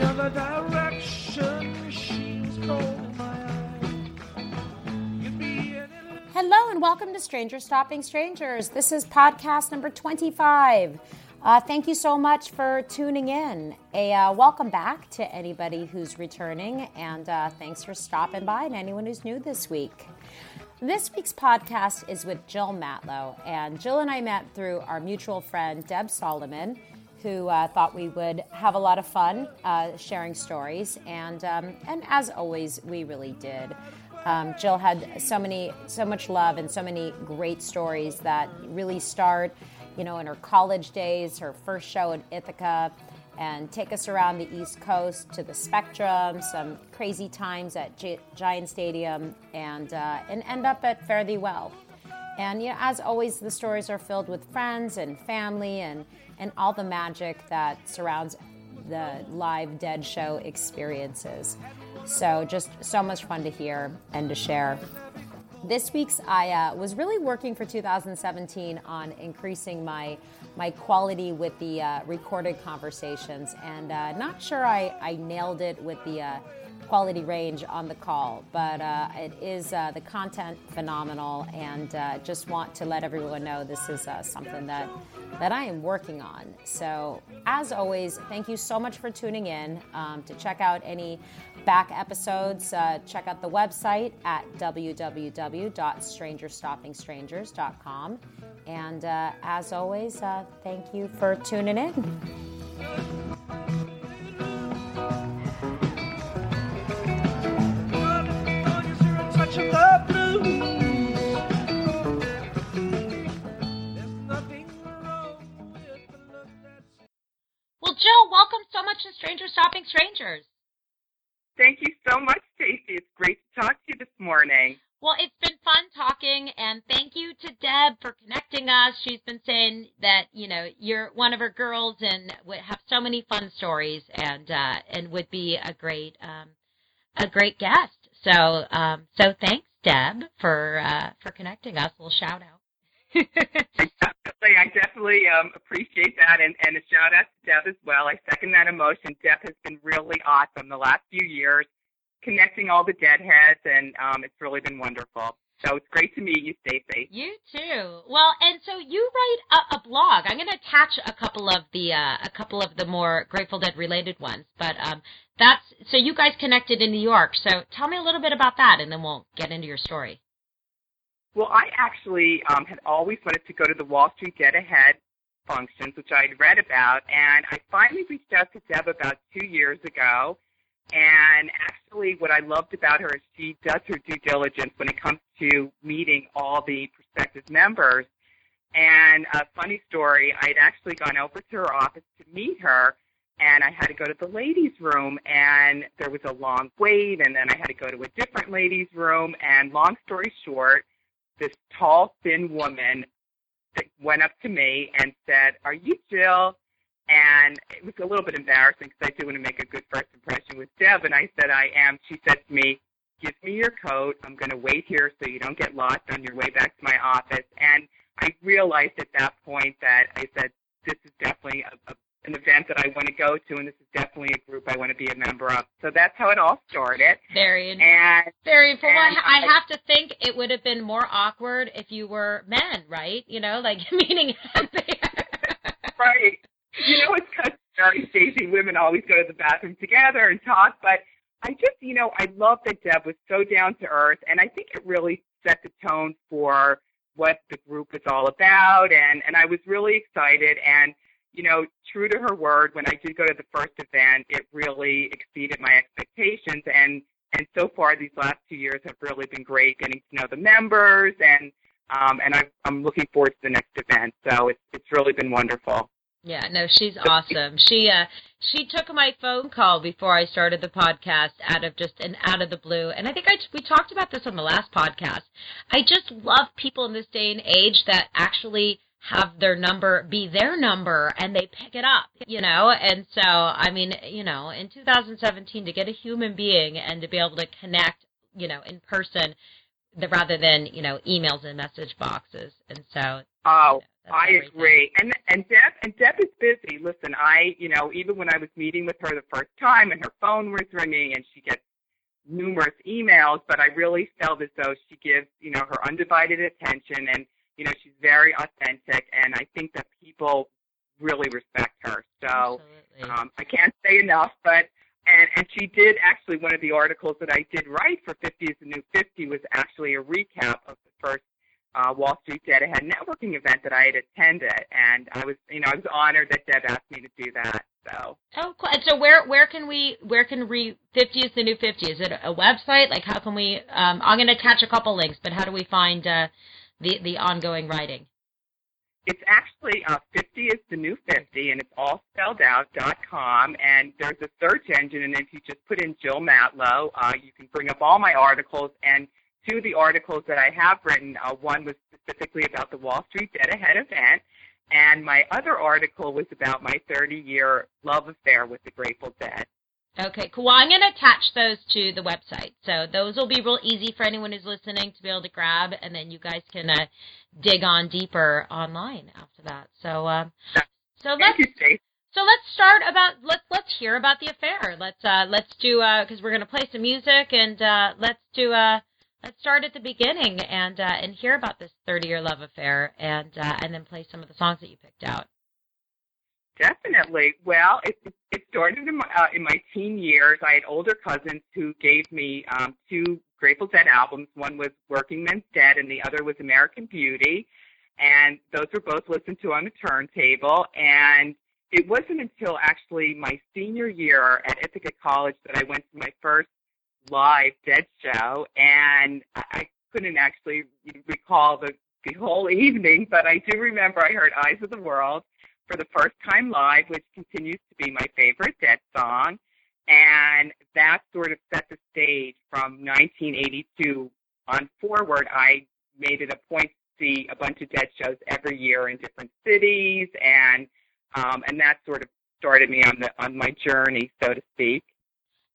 the other direction she was cold in my eyes. You'd be in it. Hello and welcome to Strangers Stopping Strangers. This is podcast number 25. Thank you so much for tuning in. Welcome back to anybody who's returning, and thanks for stopping by, and anyone who's new this week. This week's podcast is with Jill Matlow, and Jill and I met through our mutual friend, Deb Solomon, who thought we would have a lot of fun sharing stories, and as always, we really did. Jill had so much love and so many great stories that really start, you know, in her college days, her first show in Ithaca, and take us around the East Coast to the Spectrum, some crazy times at Giant Stadium, and end up at Fare Thee Well. And you know, as always, the stories are filled with friends and family and all the magic that surrounds the live Dead show experiences. So just so much fun to hear and to share. This week's, I was really working for 2017 on increasing my quality with the recorded conversations, and not sure I nailed it with the quality range on the call, but it is the content phenomenal, and just want to let everyone know this is something that I am working on. So as always, thank you so much for tuning in. To check out any back episodes, check out the website at www.strangerstoppingstrangers.com, and as always, thank you for tuning in. Jill, welcome so much to Strangers Stopping Strangers. Thank you so much, Stacey. It's great to talk to you this morning. Well, it's been fun talking, and thank you to Deb for connecting us. She's been saying that, you know, you're one of her girls and would have so many fun stories, and would be a great guest. So, so thanks, Deb, for connecting us. A little shout out. I definitely appreciate that, and a shout out to Deb as well. I second that emotion. Deb has been really awesome the last few years, connecting all the deadheads, and it's really been wonderful. So it's great to meet you, Stacey. You too. Well, and so you write a blog. I'm going to attach a couple of the more Grateful Dead related ones, but that's so you guys connected in New York. So tell me a little bit about that, and then we'll get into your story. Well, I actually had always wanted to go to the Wall Street Dead Ahead functions, which I had read about, and I finally reached out to Deb about 2 years ago, and actually what I loved about her is she does her due diligence when it comes to meeting all the prospective members. And a funny story, I had actually gone over to her office to meet her, and I had to go to the ladies' room, and there was a long wait, and then I had to go to a different ladies' room, and long story short, this tall, thin woman went up to me and said, "Are you Jill?" And it was a little bit embarrassing because I do want to make a good first impression with Deb, and I said, "I am." She said to me, "Give me your coat. I'm going to wait here so you don't get lost on your way back to my office." And I realized at that point that I said, this is definitely an event that I want to go to, and this is definitely a group I want to be a member of. So that's how it all started. Very important. Well, I have to think it would have been more awkward if you were men, right? You know, like meeting out there. Right. You know, it's kind of very Stacey. Women always go to the bathroom together and talk, but I just, you know, I love that Deb was so down to earth, and I think it really set the tone for what the group is all about, and I was really excited, and you know, true to her word, when I did go to the first event, it really exceeded my expectations. And so far, these last 2 years have really been great getting to know the members. And I'm looking forward to the next event. So it's really been wonderful. Yeah, no, she's awesome. She took my phone call before I started the podcast out of the blue. And I think we talked about this on the last podcast. I just love people in this day and age that actually have their number be their number, and they pick it up, you know? And so, I mean, you know, in 2017, to get a human being and to be able to connect, you know, in person rather than, you know, emails and message boxes. And so, I agree. And Deb is busy. Listen, I I, you know, even when I was meeting with her the first time and her phone was ringing and she gets numerous emails, but I really felt as though she gives, you know, her undivided attention and, you know, she's very authentic, and I think that people really respect her. So I can't say enough, but, and she did actually, one of the articles that I did write for 50 is the New 50 was actually a recap of the first Wall Street Dead Ahead networking event that I had attended, and I was, you know, I was honored that Deb asked me to do that. So cool. And so where can we 50 is the New 50? Is it a website? Like, how can we? I'm going to attach a couple links, but how do we find the ongoing writing? It's actually 50 is the New 50, and it's all spelled out .com. And there's a search engine, and if you just put in Jill Matlow, you can bring up all my articles. And two of the articles that I have written, one was specifically about the Wall Street Dead Ahead event, and my other article was about my 30-year love affair with the Grateful Dead. Okay, cool. Well, I'm going to attach those to the website. So those will be real easy for anyone who's listening to be able to grab, and then you guys can dig on deeper online after that. So let's hear about the affair. Let's do because we're going to play some music, and let's start at the beginning and hear about this 30-year love affair, and then play some of the songs that you picked out. Definitely. Well, it started in my teen years. I had older cousins who gave me two Grateful Dead albums. One was Working Men's Dead, and the other was American Beauty. And those were both listened to on the turntable. And it wasn't until actually my senior year at Ithaca College that I went to my first live Dead show, and I couldn't actually recall the whole evening, but I do remember I heard Eyes of the World for the first time live, which continues to be my favorite Dead song, and that sort of set the stage. From 1982 on forward, I made it a point to see a bunch of Dead shows every year in different cities, and that sort of started me on my journey, so to speak.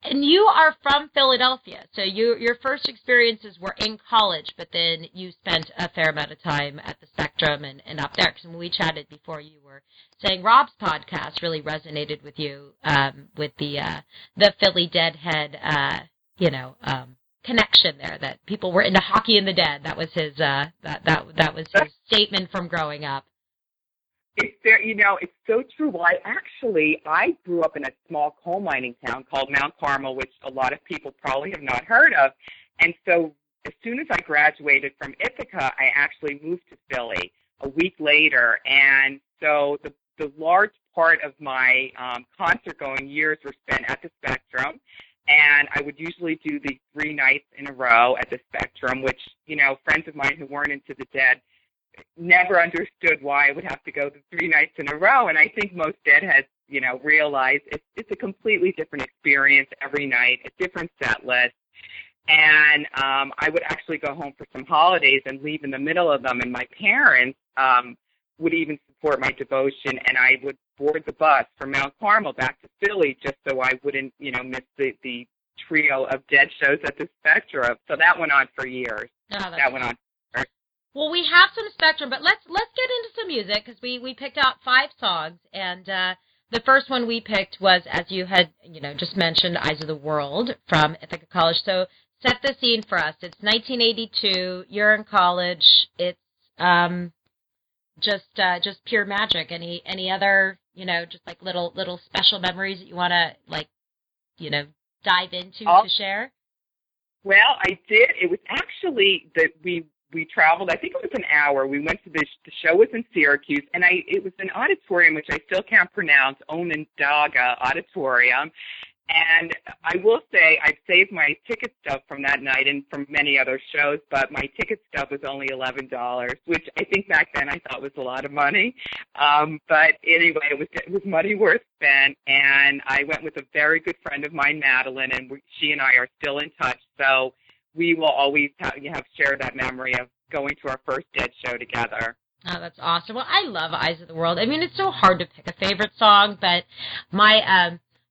And you are from Philadelphia, so your first experiences were in college, but then you spent a fair amount of time at the Spectrum and up there. Because when we chatted before, you were saying Rob's podcast really resonated with you, with the Philly Deadhead, connection there, that people were into hockey and the Dead. That was his that was his statement from growing up. It's there, you know, it's so true. Well, I grew up in a small coal mining town called Mount Carmel, which a lot of people probably have not heard of. And so as soon as I graduated from Ithaca, I actually moved to Philly a week later. And so the large part of my concert going years were spent at the Spectrum. And I would usually do the 3 nights in a row at the Spectrum, which, you know, friends of mine who weren't into the Dead never understood why I would have to go the 3 nights in a row, and I think most deadheads, you know, realize it's a completely different experience every night, a different set list, and I would actually go home for some holidays and leave in the middle of them, and my parents would even support my devotion, and I would board the bus from Mount Carmel back to Philly just so I wouldn't, you know, miss the trio of Dead shows at the Spectrum. So that went on for years. Well, we have some Spectrum, but let's get into some music, because we picked out 5 songs, and the first one we picked was, as you had just mentioned, Eyes of the World from Ithaca College. So set the scene for us. It's 1982. You're in college. It's just pure magic. Any other just like little special memories that you want to dive into to share? Well, I did. It was actually that we traveled, I think it was an hour. We went to the show was in Syracuse, and it was an auditorium, which I still can't pronounce, Onondaga Auditorium. And I will say I saved my ticket stub from that night and from many other shows, but my ticket stub was only $11, which I think back then I thought was a lot of money. But anyway, it was money worth spent, and I went with a very good friend of mine, Madeline, and she and I are still in touch, so we will always share that memory of going to our first Dead show together. Oh, that's awesome. Well, I love Eyes of the World. I mean, it's so hard to pick a favorite song, but my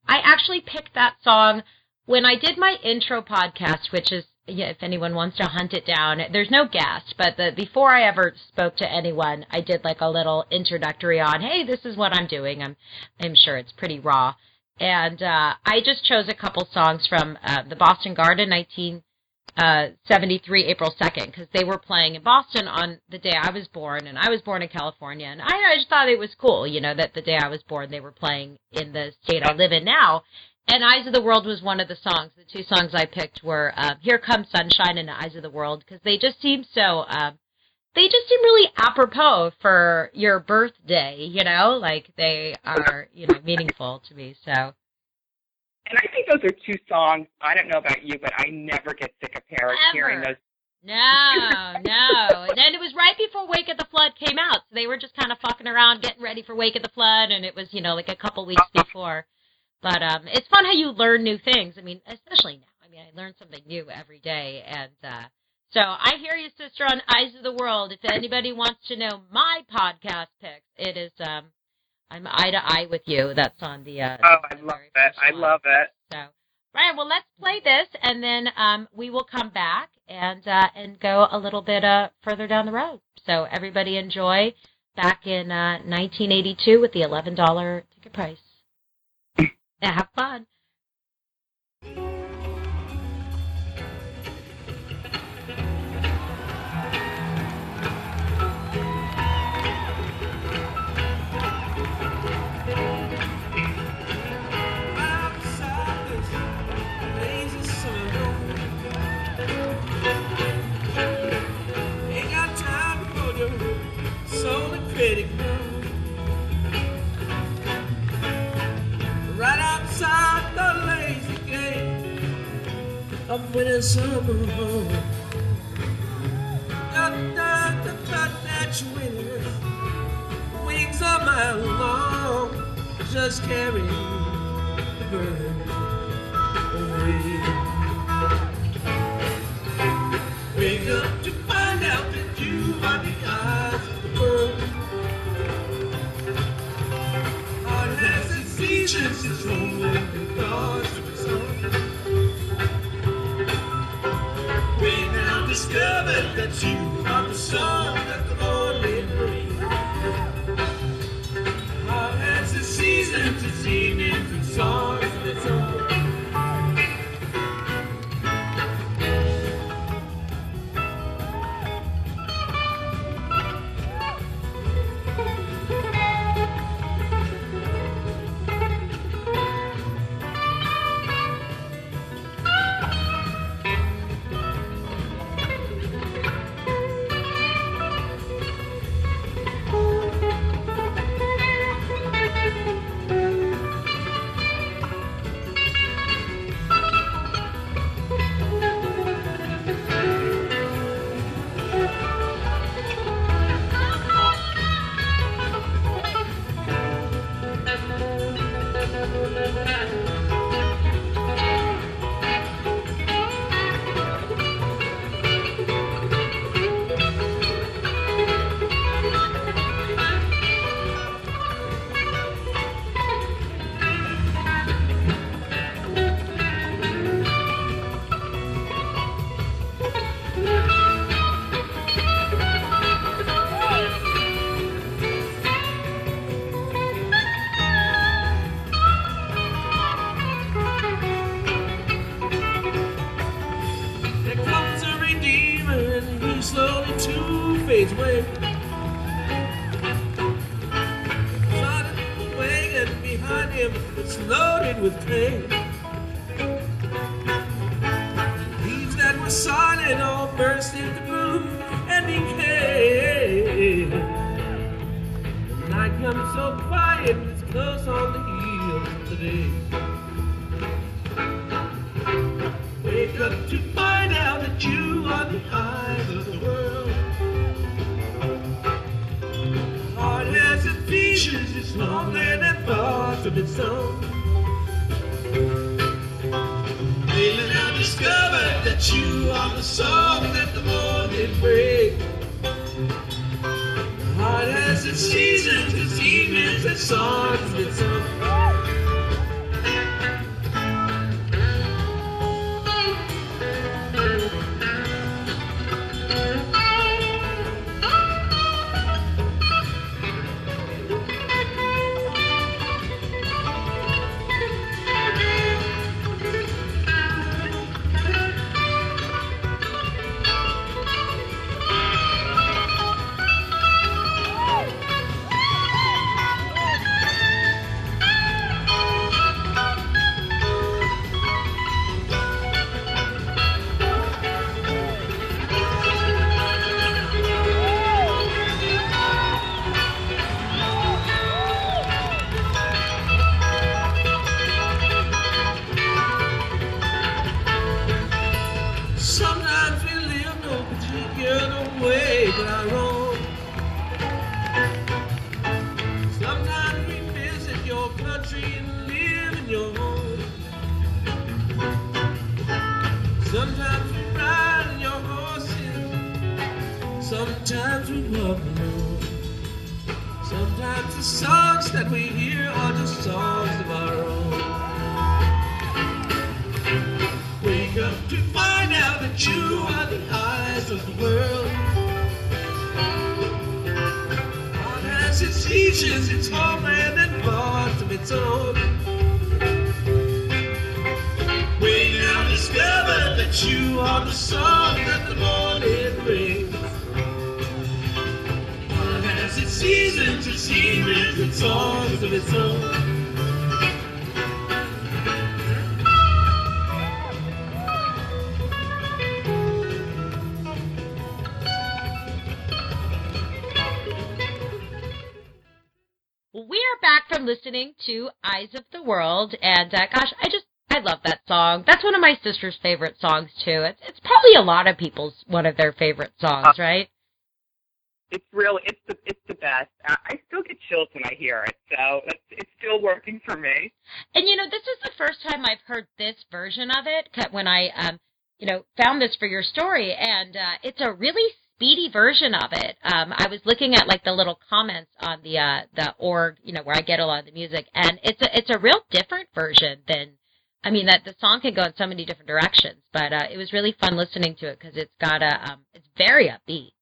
I actually picked that song when I did my intro podcast, which is yeah, if anyone wants to hunt it down, there's no guest, but before I ever spoke to anyone, I did like a little introductory on, hey, this is what I'm doing. I'm sure it's pretty raw. And I just chose a couple songs from the Boston Garden, 1973, April 2nd, because they were playing in Boston on the day I was born, and I was born in California. And I just thought it was cool, you know, that the day I was born, they were playing in the state I live in now. And Eyes of the World was one of the songs. The two songs I picked were Here Comes Sunshine and Eyes of the World, because they just seem so, they just seem really apropos for your birthday, you know, like they are, you know, meaningful to me, so. And I think those are two songs, I don't know about you, but I never get sick of hearing those. No. And it was right before Wake of the Flood came out, so they were just kind of fucking around, getting ready for Wake of the Flood, and it was, you know, like a couple weeks before. But it's fun how you learn new things. I mean, especially now. I mean, I learn something new every day. And so I hear you, sister, on Eyes of the World. If anybody wants to know my podcast picks, it is I'm Eye to Eye with You. That's on the I love that. I love that. So, Ryan, well, let's play this, and then we will come back and go a little bit further down the road. So everybody enjoy back in 1982 with the $11 ticket price. Have fun. I'm winning summer home. Got natural winning. Wings are mile long, just carrying the burden away. Wake up to find out that you are the eyes of the world. Our nasty seasons is lonely and dark. Discovered that you are the sun that the morning brings. Our hands are seasoned to evenings and songs that's over. of Lou. Sometimes the songs that we hear are just songs of our own. Wake up to find out that you are the eyes of the world. God has its features, its homeland, and parts of its own. We now discover that you are the song that the morning brings. One has its seasons, its evenings, and songs of its own. Back from listening to Eyes of the World, and gosh, I love that song. That's one of my sister's favorite songs too. It's probably a lot of people's one of their favorite songs, right? It's really it's the best. I still get chills when I hear it, so it's still working for me. And you know, this is the first time I've heard this version of it when I found this for your story, and it's a really speedy version of it. I was looking at like the little comments on the org, where I get a lot of the music, and it's a real different version than, that the song can go in so many different directions, but it was really fun listening to it because it's got it's very upbeat.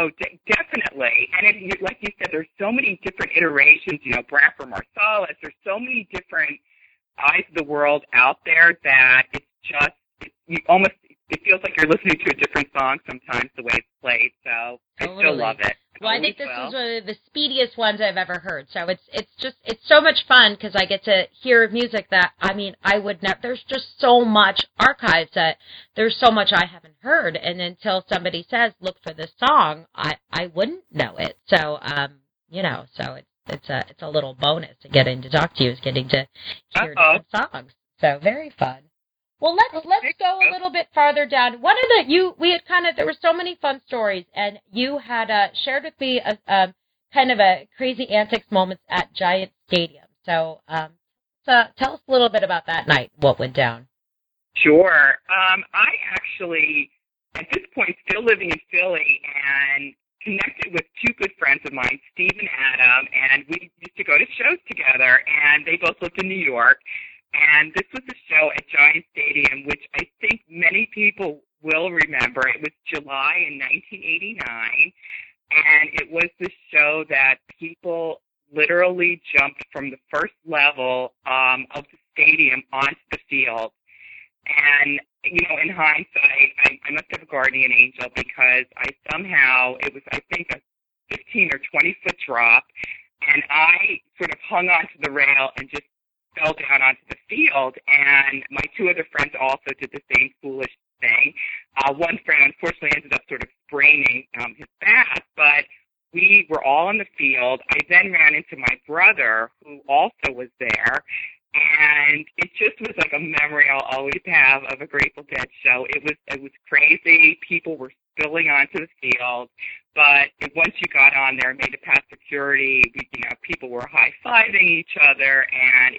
Oh, definitely. And it, like you said, there's so many different iterations, Bradford Marsalis, there's so many different Eyes of the World out there that it's just, it feels like you're listening to a different song sometimes the way it's played, so totally. I still love it. Well, I think this is one of the speediest ones I've ever heard, so it's so much fun because I get to hear music that, I would never, there's just so much archives that there's so much I haven't heard, and until somebody says, look for this song, I wouldn't know it. So, so it's a little bonus to getting to talk to you is getting to hear different songs, so very fun. Well, let's go a little bit farther down. One of the there were so many fun stories, and you had shared with me a kind of a crazy antics moments at Giant Stadium. So, tell us a little bit about that night. What went down? Sure. I actually at this point still living in Philly and connected with two good friends of mine, Steve and Adam, and we used to go to shows together. And they both lived in New York. And this was a show at Giant Stadium, which I think many people will remember. It was July in 1989, and it was the show that people literally jumped from the first level of the stadium onto the field. And, in hindsight, I must have a guardian angel because I think, a 15 or 20-foot drop, and I sort of hung onto the rail and just fell down onto the field, and my two other friends also did the same foolish thing. One friend, unfortunately, ended up sort of spraining his back, but we were all on the field. I then ran into my brother, who also was there, and it just was like a memory I'll always have of a Grateful Dead show. It was crazy. People were spilling onto the field, but once you got on there and made it past security, people were high-fiving each other, and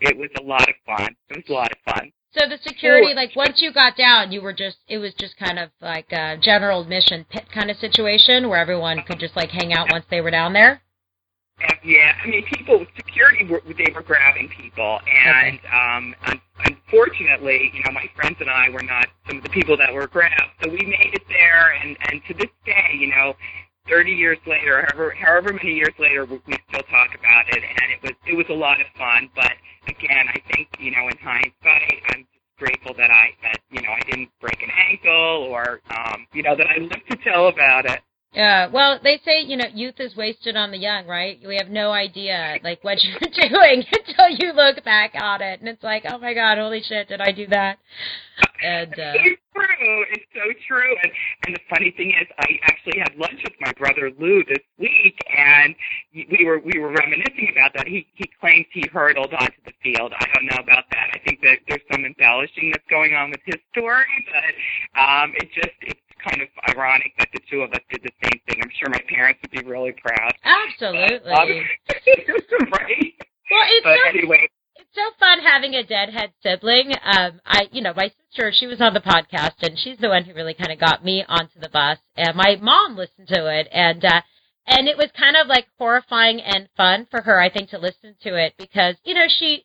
it was a lot of fun. It was a lot of fun. So the security, once you got down, it was just kind of like a general admission pit kind of situation where everyone could just hang out once they were down there? Yeah, they were grabbing people, and unfortunately, my friends and I were not some of the people that were grabbed, so we made it there, and to this day, 30 years later, however many years later, we still talk about it, and it was a lot of fun, but again, I think, in hindsight, I'm grateful that I didn't break an ankle, or, that I lived to tell about it. Yeah, well, they say, youth is wasted on the young, right? We have no idea, what you're doing until you look back on it. And it's like, oh, my God, holy shit, did I do that? And, it's so true. It's so true. And the funny thing is, I actually had lunch with my brother Lou this week, and we were reminiscing about that. He claims he hurdled onto the field. I don't know about that. I think that there's some embellishing that's going on with his story, but it's kind of ironic that the two of us did the same thing. I'm sure my parents would be really proud. Absolutely. Right? Well, it's so fun having a deadhead sibling. My sister, she was on the podcast, and she's the one who really kind of got me onto the bus. And my mom listened to it, and it was kind of like horrifying and fun for her, I think, to listen to it because, you know, she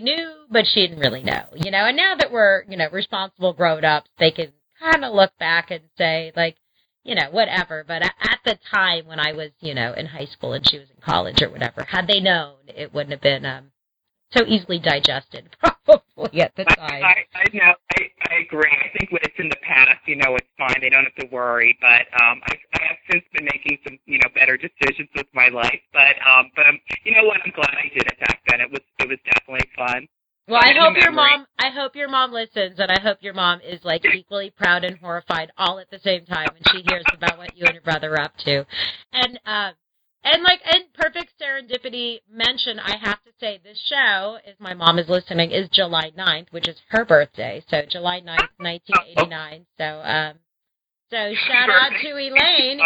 knew, but she didn't really know, you know. And now that we're, you know, responsible grown-ups, they can kind of look back and say, like, you know, whatever. But at the time when I was, you know, in high school and she was in college or whatever, had they known, it wouldn't have been so easily digested probably at the time. I agree. I think when it's in the past, you know, it's fine. They don't have to worry. But I have since been making some, you know, better decisions with my life. But you know what? I'm glad I did it back then. It was definitely fun. Well, I hope your mom listens, and I hope your mom is, like, equally proud and horrified all at the same time when she hears about what you and your brother are up to. And perfect serendipity mention, I have to say, this show, if my mom is listening, is July 9th, which is her birthday, so July 9th, 1989. So shout out to Elaine.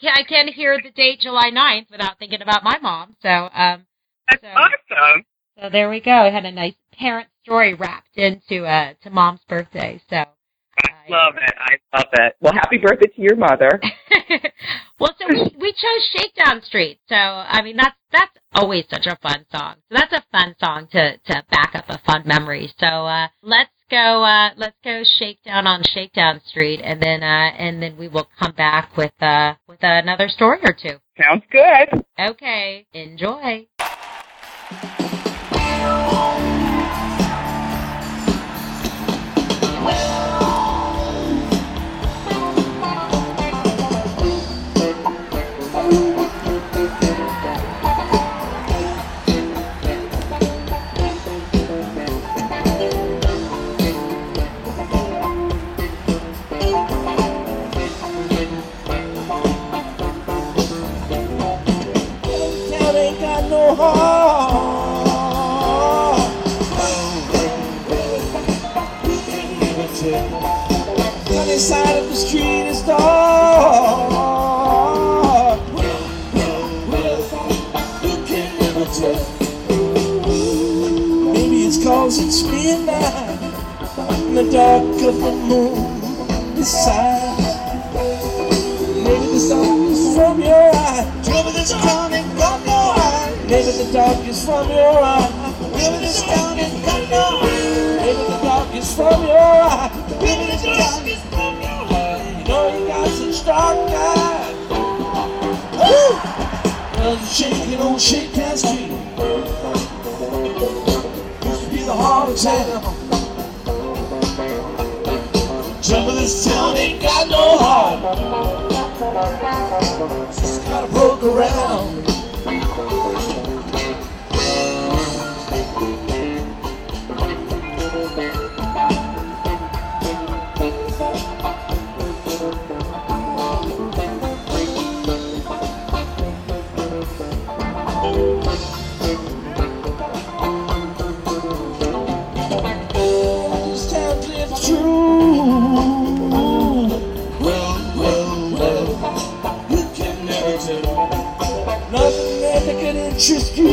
Yeah, I can't hear the date July 9th without thinking about my mom. So that's awesome. So there we go. I had a nice parent story wrapped into to mom's birthday. So I love it. I love it. Well, happy birthday to your mother. Well, so we chose Shakedown Street. So I mean, that's always such a fun song. So that's a fun song to back up a fun memory. So let's go Shakedown on Shakedown Street, and then we will come back with another story or two. Sounds good. Okay. Enjoy. Side of the street is dark. You can never tell. Maybe it's 'cause it's midnight in the dark of the moon. Beside, maybe the sun is from your eye. Maybe the sun ain't got no eye. Maybe the dark is from your eye. Maybe the sun ain't got no eye. Maybe the dark is from your eye. Maybe the dark is from your eye. Dark eyes. Woo! Shaking on Shakedown Street. Used to be the heart of town. Trouble this town ain't got no heart. It's got a poke around. Just you.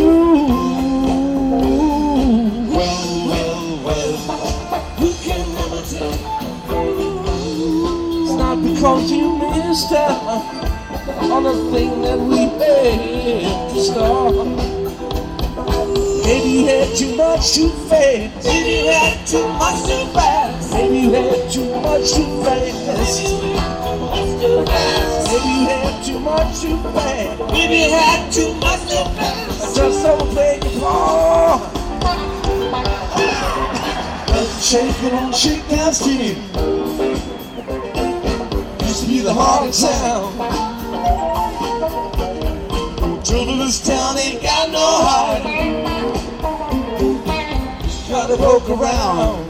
Well, you can never tell. It's not because you missed out on the thing that we had to start. Maybe you had too much too fast. Maybe you had too much too fast. Maybe you had too much too fast. Maybe you had too much too bad. Maybe you had too much too bad. Just overplayed your part. Shaking on Shakedown Street. Used to be the heart of town. Trouble this town ain't got no heart. Just try to poke around.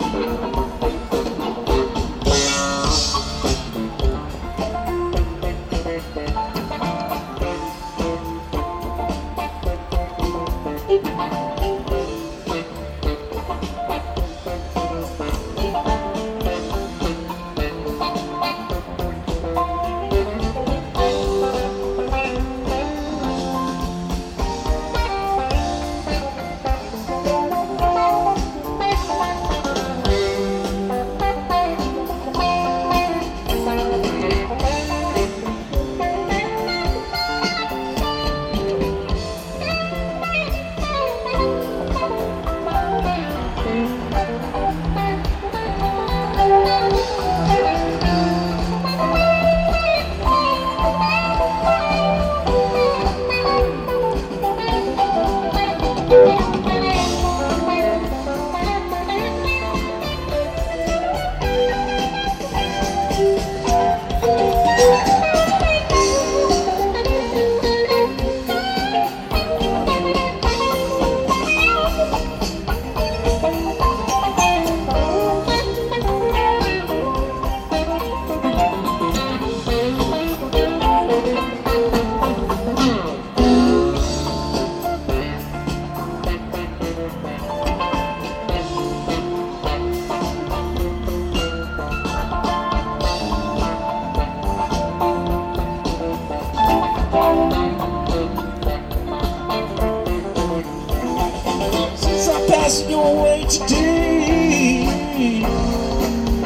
There's no way to do.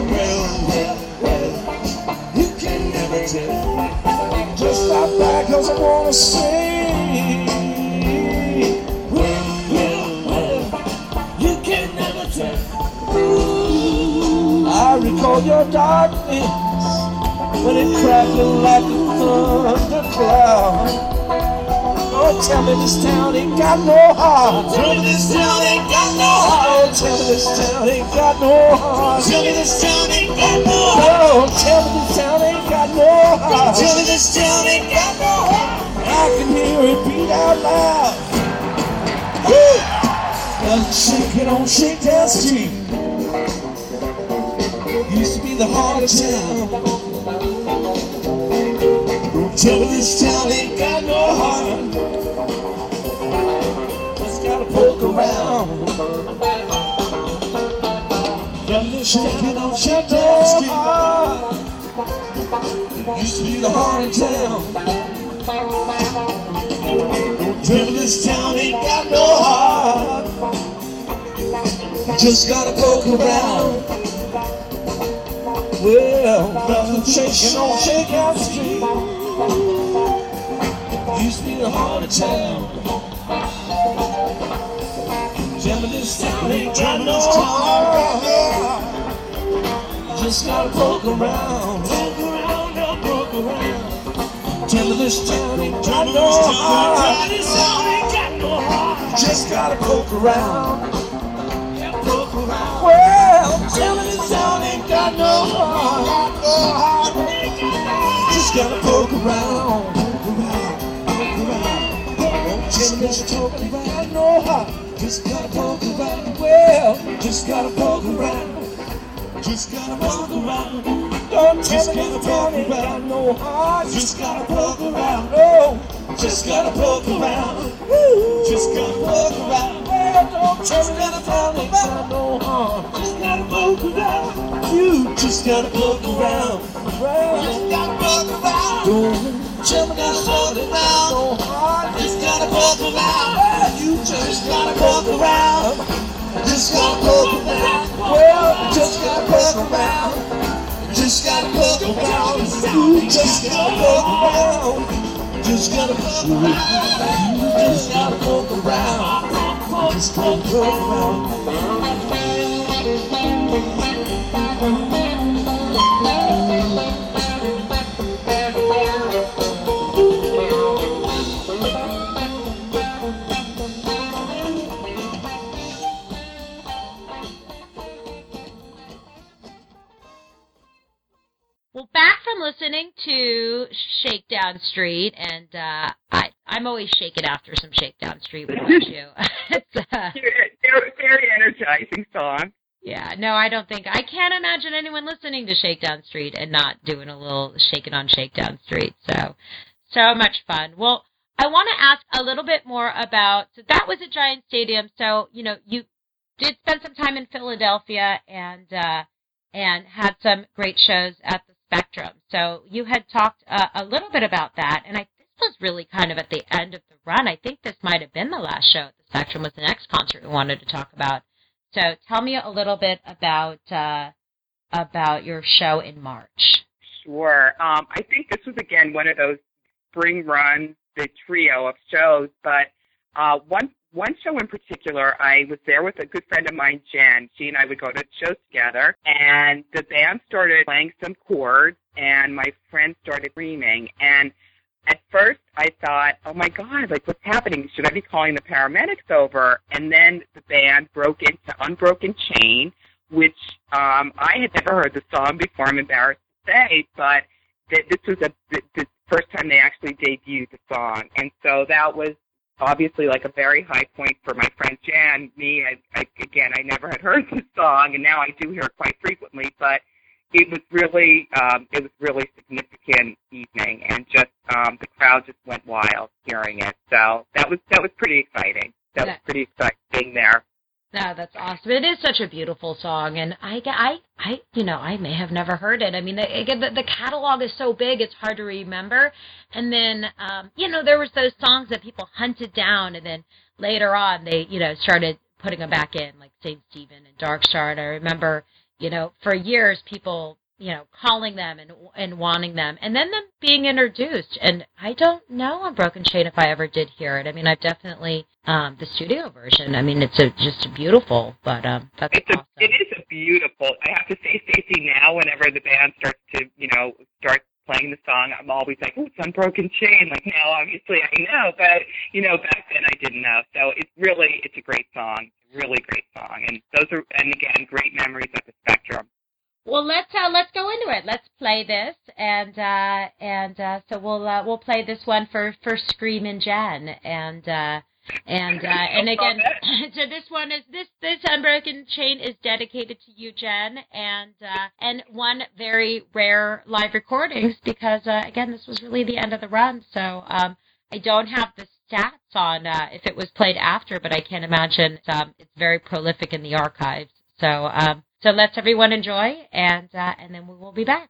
Well, you can never tell. Just stop by, 'cause I wanna say. Well, you can never tell. I recall your darkness when it crackled like a thundercloud. Oh, tell me this town ain't got no heart. Oh, tell me this town ain't got no heart. Oh, tell me this town ain't got no heart. Tell me this town ain't got no heart. Oh, tell me this town ain't got no heart. Tell me this town ain't got no heart. I can hear it beat out loud. I'm shaking on Shakedown Street. Used to be the heart of town. Oh, tell me this town ain't got no heart. Around. From the shaking on Shakedown Street, used to be the heart of town. Till this town ain't got no heart, just gotta poke around. Well, from the shaking on Shakedown Street, used to be the heart of town. This town ain't got no heart. Just gotta poke around. Poke around, don't poke around. Tell me this town ain't got no heart. Just gotta poke around. Poke around. Well, tell me this town ain't got no heart. Just gotta poke around. Tell me this town ain't got no heart. Just gotta poke around, well, just gotta poke around. Just gotta poke around. Don't tell me this town ain't got no heart. Just gotta poke around, oh, just gotta poke around. Just gotta poke around. Well, don't tell me this town ain't got no heart. Just gotta poke around. You just gotta poke around. Just gotta poke around. Don't tell me this town ain't got no heart. Just gotta poke around. You just gotta poke around. Just gotta poke around. Well, just gotta poke around. Just gotta poke around. You just gotta poke around. Just gotta poke around. You just gotta poke around. Just gotta poke around. Back from listening to Shakedown Street, and I'm always shaken after some Shakedown Street without you. It's very energizing song. Yeah, no, I can't imagine anyone listening to Shakedown Street and not doing a little shaking on Shakedown Street. So much fun. Well, I want to ask a little bit more about, so that was at Giant Stadium, so, you know, you did spend some time in Philadelphia and had some great shows at the Spectrum. So you had talked a little bit about that, and this was really kind of at the end of the run. I think this might have been the last show at the Spectrum, was the next concert we wanted to talk about. So tell me a little bit about your show in March. Sure. I think this was, again, one of those spring runs, the trio of shows, but one show in particular, I was there with a good friend of mine, Jen. She and I would go to shows together, and the band started playing some chords, and my friend started screaming. And at first, I thought, oh, my God, like, what's happening? Should I be calling the paramedics over? And then the band broke into Unbroken Chain, which I had never heard the song before, I'm embarrassed to say, but this was the first time they actually debuted the song. And so that was obviously like a very high point for my friend Jan. Me, I never had heard this song, and now I do hear it quite frequently, but it was really significant evening, and just the crowd just went wild hearing it. So that was pretty exciting. That was pretty exciting being there. No, that's awesome. It is such a beautiful song, and I may have never heard it. I mean, the catalog is so big, it's hard to remember. And then, there was those songs that people hunted down, and then later on they, started putting them back in, like St. Stephen and Darkshard. I remember, for years people, calling them and wanting them, and then them being introduced. And I don't know on Broken Chain if I ever did hear it. I mean, I've definitely the studio version. I mean, it's just beautiful, but that's awesome. It is beautiful. I have to say, Stacey, now whenever the band starts to, start playing the song, I'm always like, oh, it's Unbroken Chain. Like, now, obviously, I know, but, back then I didn't know. So it's a great song, really great song. And those are, and again, great memories of the Spectrum. Well, let's go into it. Let's play this, and so we'll play this one for Scream and Jen, and again, so this one is this Unbroken Chain is dedicated to you, Jen, and one very rare live recordings because again, this was really the end of the run, so I don't have the stats on if it was played after, but I can't imagine it's very prolific in the archives, so. So let's everyone enjoy, and then we will be back.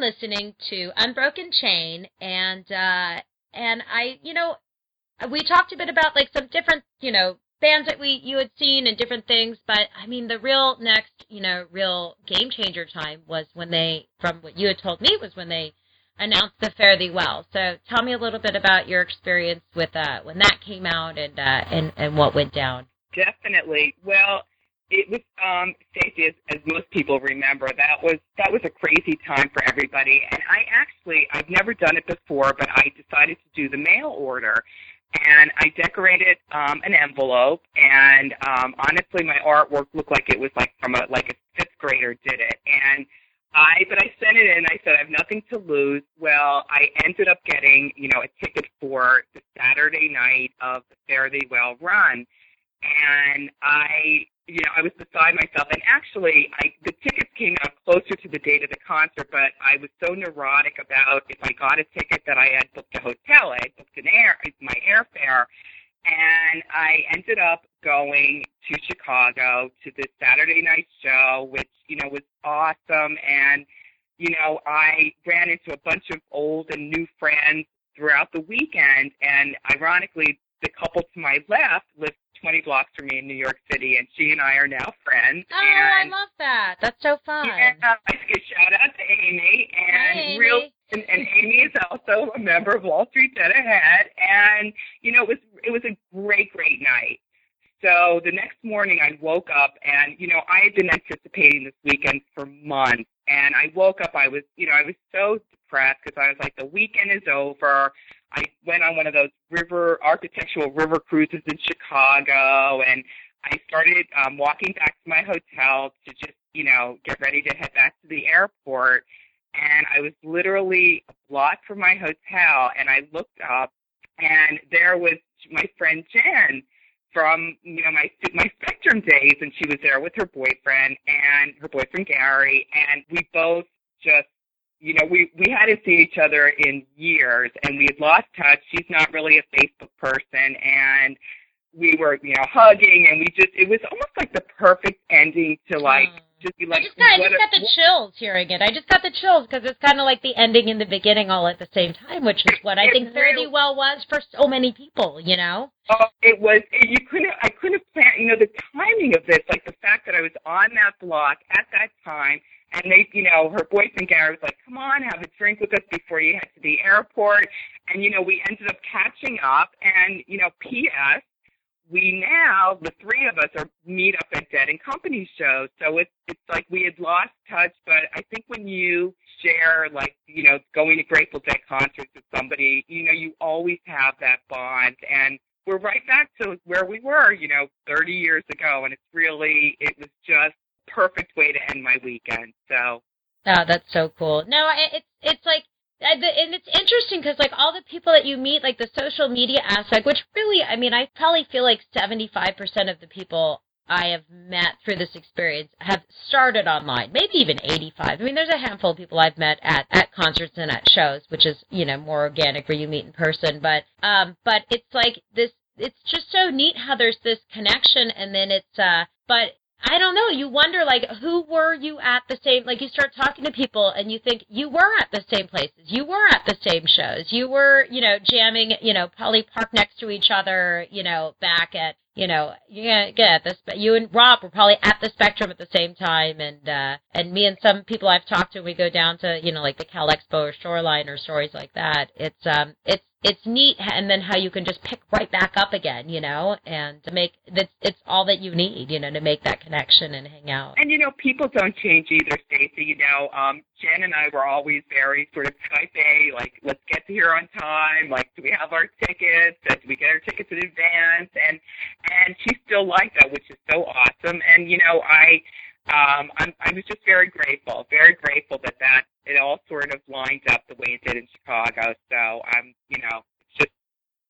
Listening to Unbroken Chain, and I, you know, we talked a bit about like some different, you know, bands that you had seen and different things, but I mean the real next, you know, real game changer time was when they, from what you had told me, was when they announced the Fare Thee Well. So tell me a little bit about your experience with when that came out and what went down. Definitely. Well, it was Stacey, as most people remember. That was a crazy time for everybody. And I've never done it before, but I decided to do the mail order, and I decorated an envelope. And honestly, my artwork looked like it was like from a fifth grader did it. And I sent it in. I said I have nothing to lose. Well, I ended up getting a ticket for the Saturday night of the Fare Thee Well run, and I was beside myself. And actually, the tickets came out closer to the date of the concert, but I was so neurotic about if I got a ticket that I had booked a hotel, I had booked my airfare, and I ended up going to Chicago to this Saturday night show, which, was awesome. And, I ran into a bunch of old and new friends throughout the weekend, and ironically, the couple to my left lived 20 blocks from me in New York City, and she and I are now friends. Oh, and I love that. That's so fun. Yeah, I give shout out to Amy. And hey, Amy. And Amy is also a member of Wall Street Dead Ahead. And, it was a great, great night. So the next morning I woke up, and, I had been anticipating this weekend for months. And I woke up, I was so depressed because I was like, the weekend is over. I went on one of those architectural river cruises in Chicago, and I started walking back to my hotel to just, get ready to head back to the airport. And I was literally a block from my hotel, and I looked up, and there was my friend Jen from, my Spectrum days, and she was there with her boyfriend and her boyfriend Gary, and we both just, we hadn't seen each other in years, and we had lost touch. She's not really a Facebook person, and we were, hugging, and it was almost like the perfect ending to, like, just be like. I just got the chills, because it's kind of like the ending and the beginning all at the same time, which is what I think Fare Thee Well was for so many people, Oh, it was, I couldn't have planned, the timing of this, like the fact that I was on that block at that time. And they, her boyfriend Gary was like, come on, have a drink with us before you head to the airport. And, we ended up catching up. And, P.S., the three of us meet up at Dead and Company shows. So it's like we had lost touch. But I think when you share, like, going to Grateful Dead concerts with somebody, you always have that bond. And we're right back to where we were, 30 years ago. And it was just perfect way to end my weekend. So that's so cool. No, it's like, and it's interesting because like all the people that you meet, like the social media aspect, which really, I mean, I probably feel like 75% of the people I have met through this experience have started online, maybe even 85. I mean, there's a handful of people I've met at concerts and at shows, which is, more organic where you meet in person. But it's like this, it's just so neat how there's this connection, and then it's, but I don't know. You wonder, like, who were you at the same, like, you start talking to people and you think you were at the same places. You were at the same shows. You were, jamming, Polly Park next to each other, back at, you know, you're gonna get at this. But you and Rob were probably at the Spectrum at the same time, and me and some people I've talked to, we go down to, you know, like the Cal Expo or Shoreline or stories like that. It's neat, and then how you can just pick right back up again, you know, and to make it's all that you need, you know, to make that connection and hang out. And, you know, people don't change either, Stacey, you know. Jen and I were always very sort of type A, like, let's get to here on time, like, do we have our tickets, do we get our tickets in advance? And she's still like that, which is so awesome. And, you know, I was just very grateful that it all sort of lined up the way it did in Chicago. So I'm, you know, it's just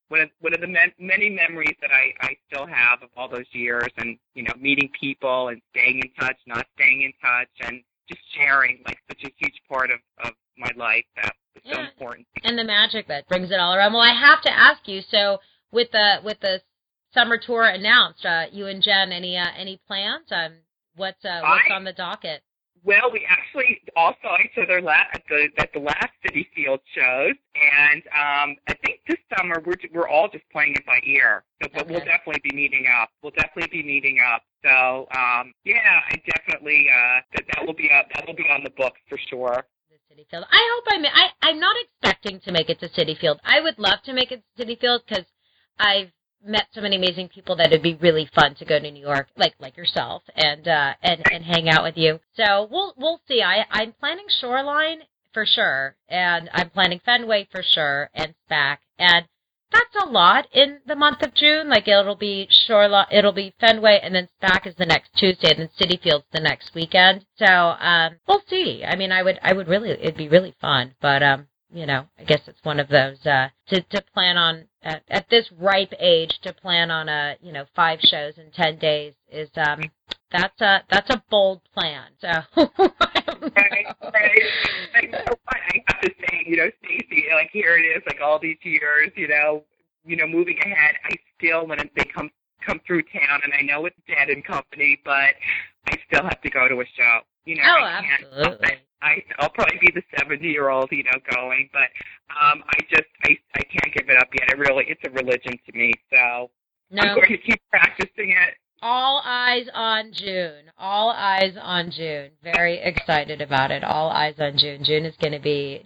one of the many memories that I still have of all those years, and, you know, meeting people and staying in touch, not staying in touch, and just sharing, like, such a huge part of my life that is so important. And the magic that brings it all around. Well, I have to ask you, so with the summer tour announced, you and Jen, any plans? What's on the docket? Well, we actually all saw each other at the last Citi Field shows, and I think this summer we're all just playing it by ear. So, but okay. We'll definitely be meeting up. So I definitely that will be on the books for sure. Citi Field. I hope I'm not expecting to make it to Citi Field. I would love to make it to Citi Field because I've met so many amazing people that it'd be really fun to go to New York, like yourself, and hang out with you. So we'll see. I'm planning Shoreline for sure, and I'm planning Fenway for sure, and SPAC, and that's a lot in the month of June. Like, it'll be Shoreline, it'll be Fenway, and then SPAC is the next Tuesday, and then Citi Field's the next weekend. So we'll see. I mean, it'd be really fun, but you know, I guess it's one of those to plan on at this ripe age, to plan on a, you know, 5 shows in 10 days is that's a bold plan. So I have to say, you know, Stacey, like, here it is, like, all these years, you know, moving ahead. I still, when they come through town, and I know it's Dead and Company, but I still have to go to a show. You know, I'll probably be the 70-year-old, you know, going, but I can't give it up yet. It's a religion to me, so no. I'm going to keep practicing it. All eyes on June. Very excited about it. All eyes on June. June is going to be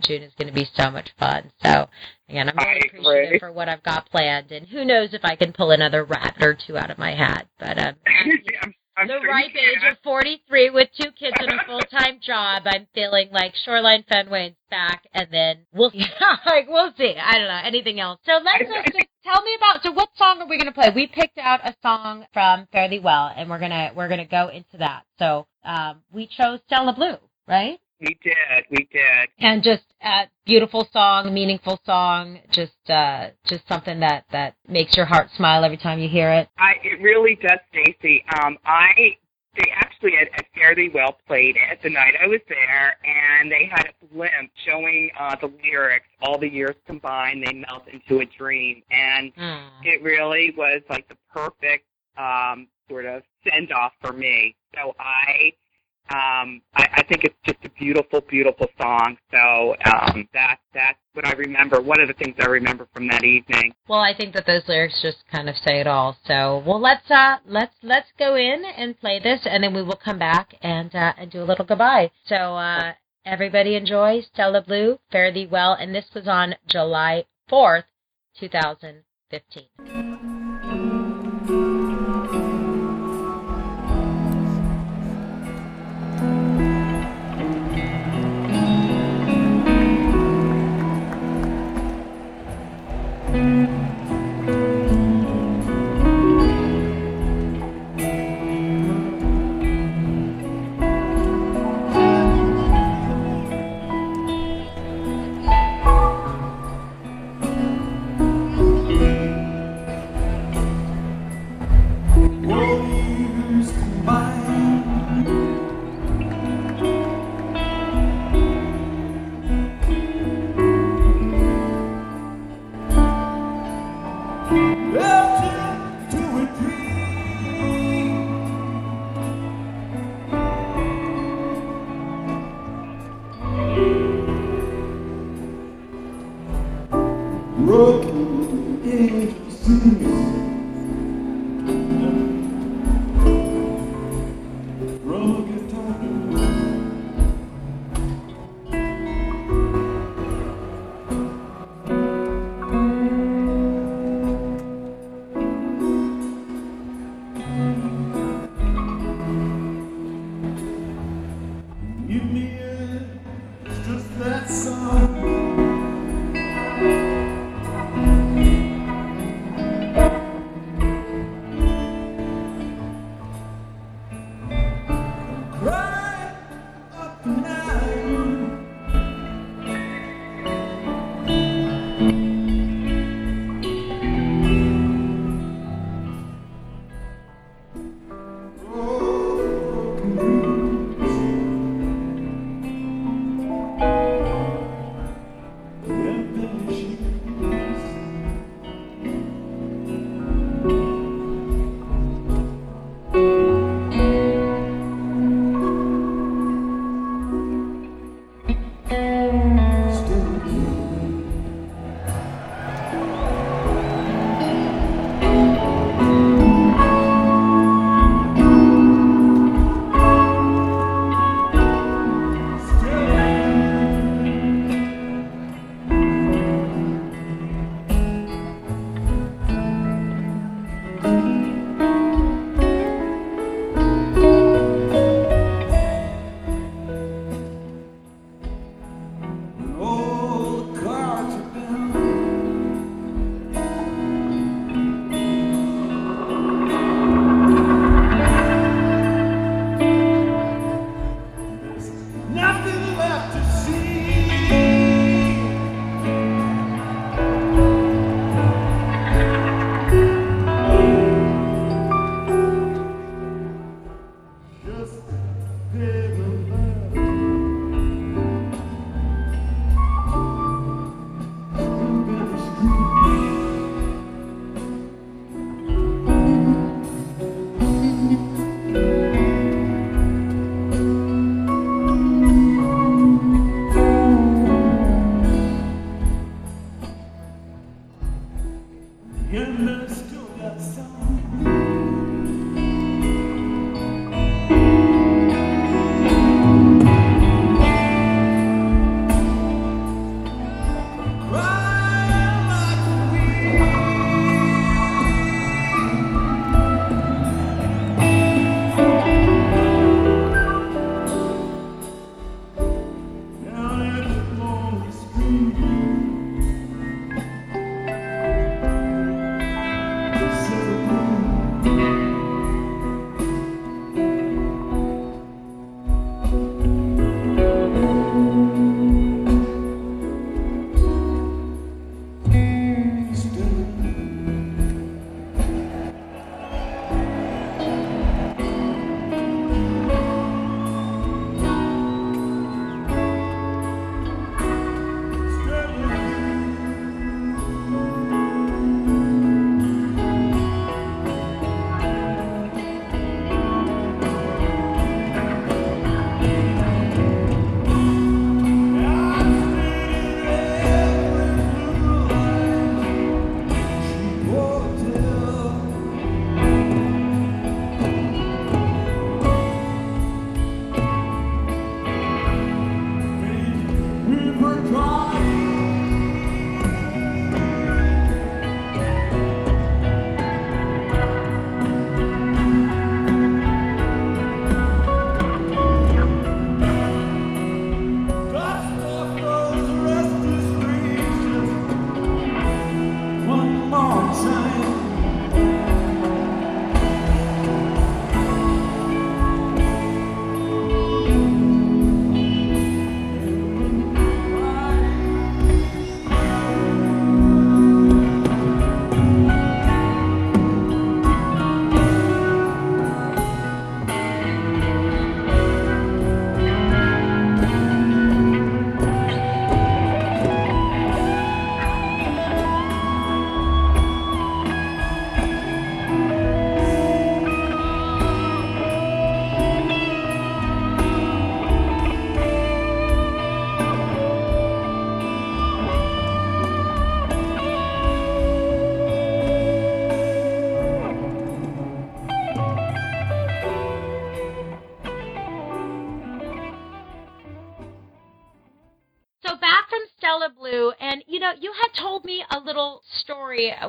so much fun. So again, I'm really appreciative for what I've got planned, and who knows if I can pull another rabbit or two out of my hat, but ripe age of 43 with 2 kids and a full-time job, I'm feeling like Shoreline, Fenway, and SPAC, and then we'll see. We'll see. I don't know. Anything else? So tell me about, so what song are we going to play? We picked out a song from Fare Thee Well, and we're going to go into that. So we chose Stella Blue, right? We did. And just a beautiful song, meaningful song, just something that makes your heart smile every time you hear it. It really does, Stacey. They actually at Fare Thee Well played it the night I was there, and they had a blimp showing the lyrics, all the years combined, they melt into a dream. And it really was like the perfect sort of send-off for me. So I think it's just a beautiful, beautiful song. So that's what I remember. One of the things I remember from that evening. Well, I think that those lyrics just kind of say it all. So, well, let's go in and play this, and then we will come back and do a little goodbye. So everybody enjoy Stella Blue, Fare Thee Well, and this was on July 4th, 2015.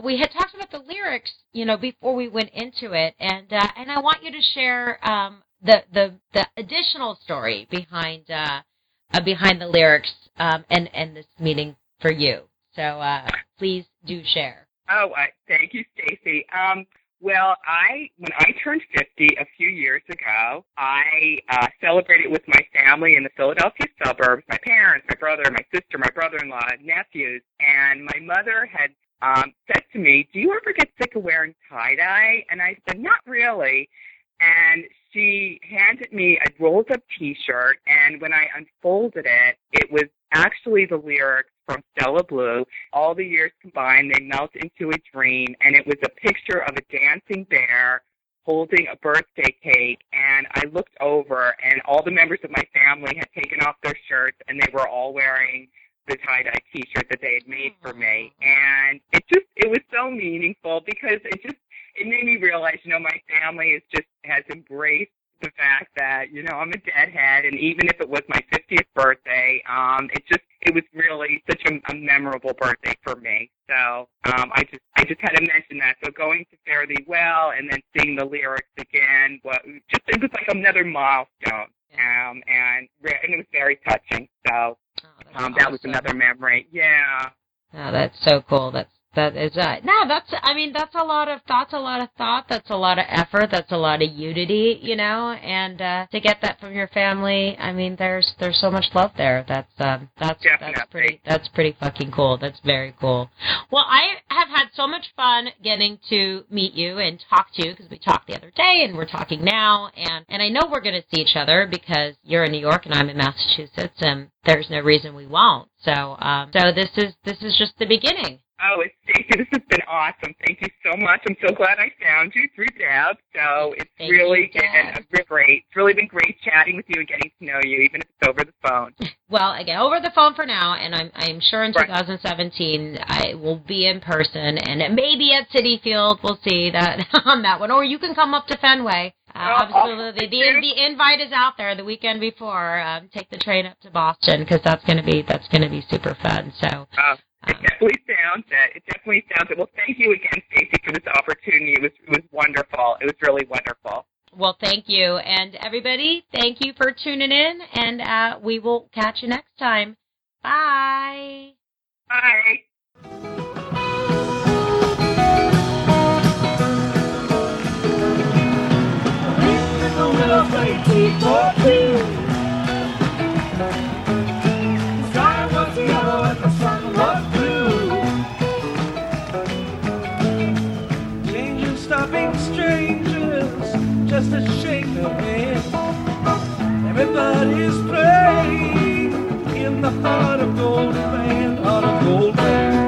We had talked about the lyrics, you know, before we went into it, and I want you to share the additional story behind the lyrics and this meaning for you. So please do share. Oh, thank you, Stacey. Well, when I turned 50 a few years ago, I celebrated with my family in the Philadelphia suburbs, my parents, my brother, my sister, my brother-in-law, nephews, and my mother had said to me, do you ever get sick of wearing tie-dye? And I said, not really. And she handed me a rolled-up T-shirt, and when I unfolded it, it was actually the lyrics from Stella Blue, all the years combined, they melt into a dream, and it was a picture of a dancing bear holding a birthday cake, and I looked over, and all the members of my family had taken off their shirts, and they were all wearing the tie-dye T-shirt that they had made for me, and it was so meaningful, because it made me realize, my family has embraced the fact that, I'm a deadhead, and even if it was my 50th birthday, it was really such a memorable birthday for me. So I just had to mention that. So going to Fare Thee Well and then seeing the lyrics again, it was like another milestone, yeah. And it was very touching. So that was another memory. Yeah. Oh, that's so cool. That's a lot of thought, that's a lot of effort, that's a lot of unity, and to get that from your family, there's so much love there. That's pretty fucking cool. That's very cool. Well, I have had so much fun getting to meet you and talk to you, because we talked the other day and we're talking now, and I know we're going to see each other because you're in New York and I'm in Massachusetts, and there's no reason we won't. So this is just the beginning. Oh, Stacey, this has been awesome. Thank you so much. I'm so glad I found you through Deb. So it's really been great chatting with you and getting to know you, even if it's over the phone. Well, again, over the phone for now, and I'm sure in 2017 I will be in person, and maybe at Citi Field. We'll see that on that one. Or you can come up to Fenway. Absolutely. The invite is out there the weekend before. Take the train up to Boston, because that's going to be super fun. So. It definitely sounds it. Well, thank you again, Stacey, for this opportunity. It was wonderful. It was really wonderful. Well, thank you. And everybody, thank you for tuning in, and we will catch you next time. Bye. Bye. Just a shake of it. Everybody's playing in the heart of Golden Band, heart of Golden Band.